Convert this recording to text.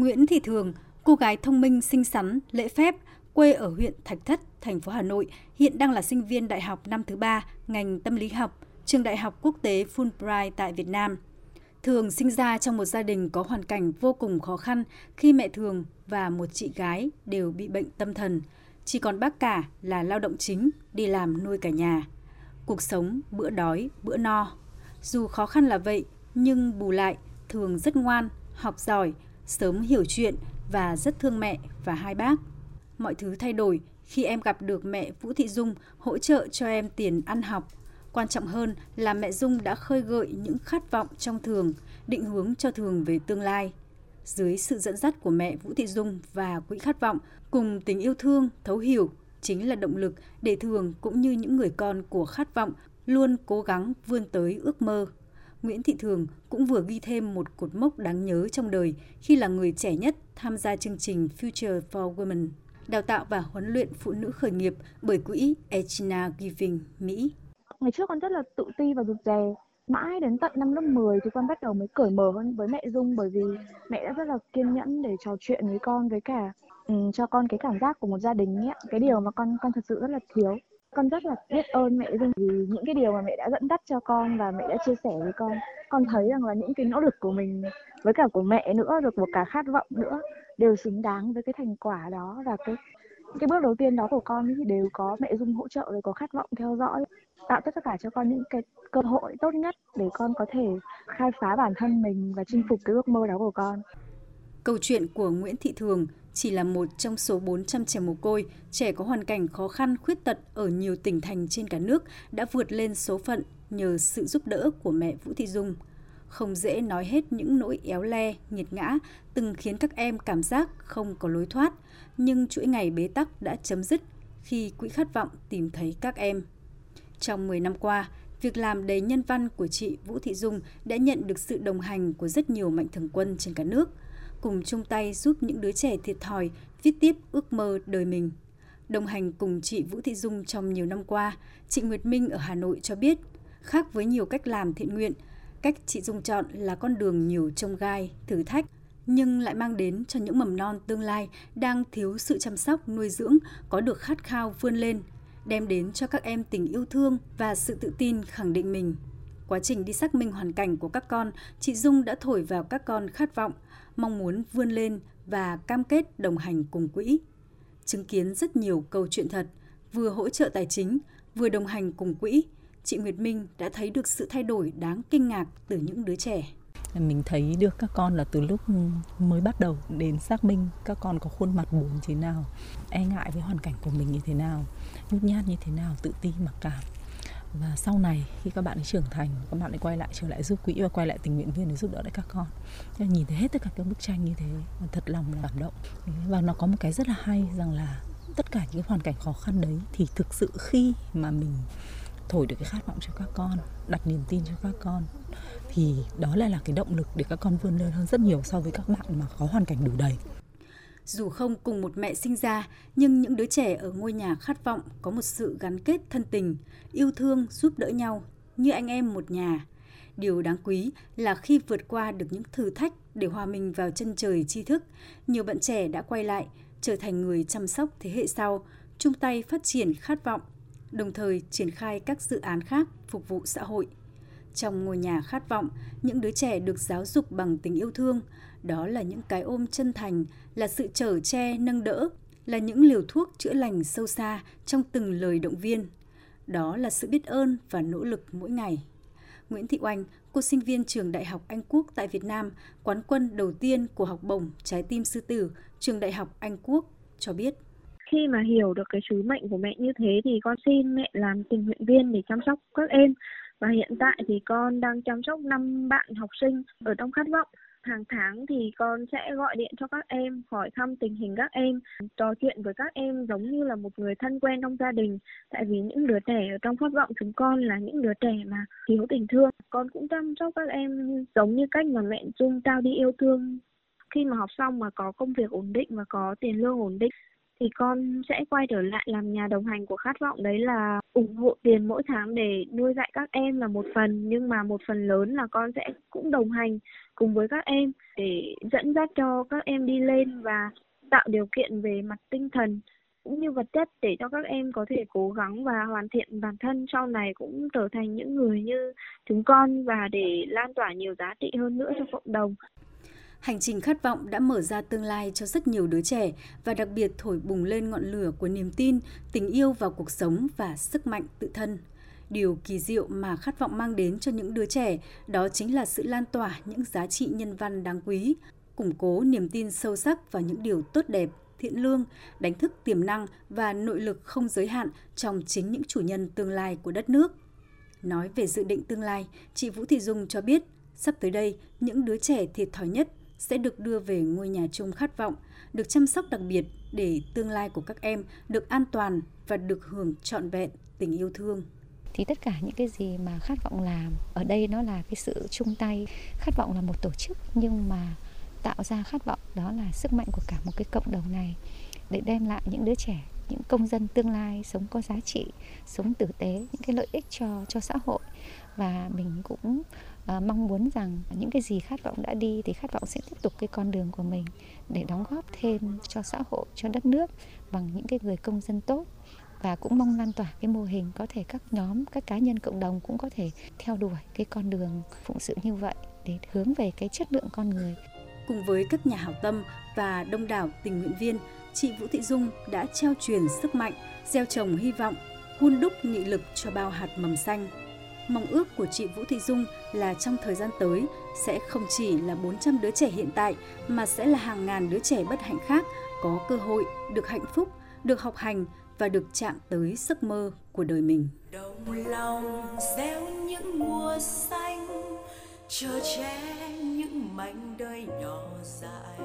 Nguyễn Thị Thường, cô gái thông minh, xinh xắn, lễ phép, quê ở huyện Thạch Thất, thành phố Hà Nội, hiện đang là sinh viên đại học năm thứ ba, ngành tâm lý học, trường Đại học Quốc tế Fulbright tại Việt Nam. Thường sinh ra trong một gia đình có hoàn cảnh vô cùng khó khăn khi mẹ Thường và một chị gái đều bị bệnh tâm thần. Chỉ còn bác cả là lao động chính, đi làm nuôi cả nhà. Cuộc sống bữa đói, bữa no. Dù khó khăn là vậy, nhưng bù lại, Thường rất ngoan, học giỏi, sớm hiểu chuyện và rất thương mẹ và hai bác. Mọi thứ thay đổi khi em gặp được mẹ Vũ Thị Dung hỗ trợ cho em tiền ăn học. Quan trọng hơn là mẹ Dung đã khơi gợi những khát vọng trong Thường, định hướng cho Thường về tương lai. Dưới sự dẫn dắt của mẹ Vũ Thị Dung và Quỹ Khát Vọng, cùng tình yêu thương, thấu hiểu chính là động lực để Thường cũng như những người con của Khát Vọng luôn cố gắng vươn tới ước mơ. Nguyễn Thị Thường cũng vừa ghi thêm một cột mốc đáng nhớ trong đời khi là người trẻ nhất tham gia chương trình Future for Women, đào tạo và huấn luyện phụ nữ khởi nghiệp bởi quỹ Athena Giving, Mỹ. Ngày trước con rất là tự ti và rụt rè. Mãi đến tận năm lớp 10 thì con bắt đầu mới cởi mở hơn với mẹ Dung, bởi vì mẹ đã rất là kiên nhẫn để trò chuyện với con, với cả cho con cái cảm giác của một gia đình ấy, cái điều mà con thật sự rất là thiếu. Con rất là biết ơn mẹ Dung vì những cái điều mà mẹ đã dẫn dắt cho con và mẹ đã chia sẻ với con. Con thấy rằng là những cái nỗ lực của mình với cả của mẹ nữa, rồi của cả Khát Vọng nữa đều xứng đáng với cái thành quả đó, và cái bước đầu tiên đó của con thì đều có mẹ Dung hỗ trợ, rồi có Khát Vọng theo dõi, tạo tất cả cho con những cái cơ hội tốt nhất để con có thể khai phá bản thân mình và chinh phục cái ước mơ đó của con. Câu chuyện của Nguyễn Thị Thường chỉ là một trong số 400 trẻ mồ côi, trẻ có hoàn cảnh khó khăn, khuyết tật ở nhiều tỉnh thành trên cả nước đã vượt lên số phận nhờ sự giúp đỡ của mẹ Vũ Thị Dung. Không dễ nói hết những nỗi éo le, nghiệt ngã từng khiến các em cảm giác không có lối thoát, nhưng chuỗi ngày bế tắc đã chấm dứt khi Quỹ Khát Vọng tìm thấy các em. Trong 10 năm qua, việc làm đầy nhân văn của chị Vũ Thị Dung đã nhận được sự đồng hành của rất nhiều mạnh thường quân trên cả nước, cùng chung tay giúp những đứa trẻ thiệt thòi viết tiếp ước mơ đời mình. Đồng hành cùng chị Vũ Thị Dung trong nhiều năm qua, chị Nguyệt Minh ở Hà Nội cho biết, khác với nhiều cách làm thiện nguyện, cách chị Dung chọn là con đường nhiều chông gai, thử thách, nhưng lại mang đến cho những mầm non tương lai đang thiếu sự chăm sóc, nuôi dưỡng, có được khát khao vươn lên, đem đến cho các em tình yêu thương và sự tự tin khẳng định mình. Quá trình đi xác minh hoàn cảnh của các con, chị Dung đã thổi vào các con khát vọng, mong muốn vươn lên và cam kết đồng hành cùng quỹ. Chứng kiến rất nhiều câu chuyện thật, vừa hỗ trợ tài chính, vừa đồng hành cùng quỹ, chị Nguyệt Minh đã thấy được sự thay đổi đáng kinh ngạc từ những đứa trẻ. Mình thấy được các con là từ lúc mới bắt đầu đến xác minh các con có khuôn mặt buồn thế nào, e ngại với hoàn cảnh của mình như thế nào, nhút nhát như thế nào, tự ti mặc cảm. Và sau này khi các bạn ấy trưởng thành, các bạn ấy quay lại trở lại giúp quỹ và quay lại tình nguyện viên để giúp đỡ lại các con. Nhìn thấy hết tất cả các bức tranh như thế, thật lòng là cảm động. Và nó có một cái rất là hay rằng là tất cả những hoàn cảnh khó khăn đấy thì thực sự khi mà mình thổi được cái khát vọng cho các con, đặt niềm tin cho các con, thì đó lại là cái động lực để các con vươn lên hơn rất nhiều so với các bạn mà có hoàn cảnh đủ đầy. Dù không cùng một mẹ sinh ra, nhưng những đứa trẻ ở ngôi nhà Khát Vọng có một sự gắn kết thân tình, yêu thương, giúp đỡ nhau như anh em một nhà. Điều đáng quý là khi vượt qua được những thử thách để hòa mình vào chân trời tri thức, nhiều bạn trẻ đã quay lại, trở thành người chăm sóc thế hệ sau, chung tay phát triển Khát Vọng, đồng thời triển khai các dự án khác phục vụ xã hội. Trong ngôi nhà Khát Vọng, những đứa trẻ được giáo dục bằng tình yêu thương. Đó là những cái ôm chân thành, là sự chở che nâng đỡ, là những liều thuốc chữa lành sâu xa trong từng lời động viên. Đó là sự biết ơn và nỗ lực mỗi ngày. Nguyễn Thị Oanh, cô sinh viên trường Đại học Anh Quốc tại Việt Nam, quán quân đầu tiên của học bổng Trái tim Sư Tử, trường Đại học Anh Quốc, cho biết. Khi mà hiểu được cái sứ mệnh của mẹ như thế thì con xin mẹ làm tình nguyện viên để chăm sóc các em. Và hiện tại thì con đang chăm sóc 5 bạn học sinh ở trong Khát Vọng. Hàng tháng thì con sẽ gọi điện cho các em, hỏi thăm tình hình các em, trò chuyện với các em giống như là một người thân quen trong gia đình. Tại vì những đứa trẻ ở trong Khát Vọng chúng con là những đứa trẻ mà thiếu tình thương. Con cũng chăm sóc các em giống như cách mà mẹ Dung trao đi yêu thương. Khi mà học xong mà có công việc ổn định và có tiền lương ổn định thì con sẽ quay trở lại làm nhà đồng hành của Khát Vọng, đấy là ủng hộ tiền mỗi tháng để nuôi dạy các em là một phần, nhưng mà một phần lớn là con sẽ cũng đồng hành cùng với các em để dẫn dắt cho các em đi lên và tạo điều kiện về mặt tinh thần cũng như vật chất để cho các em có thể cố gắng và hoàn thiện bản thân, sau này cũng trở thành những người như chúng con và để lan tỏa nhiều giá trị hơn nữa cho cộng đồng. Hành trình Khát Vọng đã mở ra tương lai cho rất nhiều đứa trẻ và đặc biệt thổi bùng lên ngọn lửa của niềm tin, tình yêu vào cuộc sống và sức mạnh tự thân. Điều kỳ diệu mà Khát Vọng mang đến cho những đứa trẻ đó chính là sự lan tỏa những giá trị nhân văn đáng quý, củng cố niềm tin sâu sắc vào những điều tốt đẹp, thiện lương, đánh thức tiềm năng và nội lực không giới hạn trong chính những chủ nhân tương lai của đất nước. Nói về dự định tương lai, chị Vũ Thị Dung cho biết, sắp tới đây, những đứa trẻ thiệt thòi nhất sẽ được đưa về ngôi nhà chung Khát Vọng, được chăm sóc đặc biệt để tương lai của các em được an toàn và được hưởng trọn vẹn tình yêu thương. Thì tất cả những cái gì mà Khát Vọng làm, ở đây nó là cái sự chung tay. Khát Vọng là một tổ chức, nhưng mà tạo ra Khát Vọng đó là sức mạnh của cả một cái cộng đồng này để đem lại những đứa trẻ, những công dân tương lai sống có giá trị, sống tử tế, những cái lợi ích cho xã hội. Và mình cũng mong muốn rằng những cái gì Khát Vọng đã đi thì Khát Vọng sẽ tiếp tục cái con đường của mình để đóng góp thêm cho xã hội, cho đất nước bằng những cái người công dân tốt. Và cũng mong lan tỏa cái mô hình, có thể các nhóm, các cá nhân cộng đồng cũng có thể theo đuổi cái con đường phụng sự như vậy để hướng về cái chất lượng con người. Cùng với các nhà hảo tâm và đông đảo tình nguyện viên, chị Vũ Thị Dung đã trao truyền sức mạnh, gieo trồng hy vọng, hun đúc nghị lực cho bao hạt mầm xanh. Mong ước của chị Vũ Thị Dung là trong thời gian tới sẽ không chỉ là 400 đứa trẻ hiện tại mà sẽ là hàng ngàn đứa trẻ bất hạnh khác có cơ hội được hạnh phúc, được học hành và được chạm tới giấc mơ của đời mình. Đồng lòng gieo những mùa xanh, chờ che những mảnh đời nhỏ dại.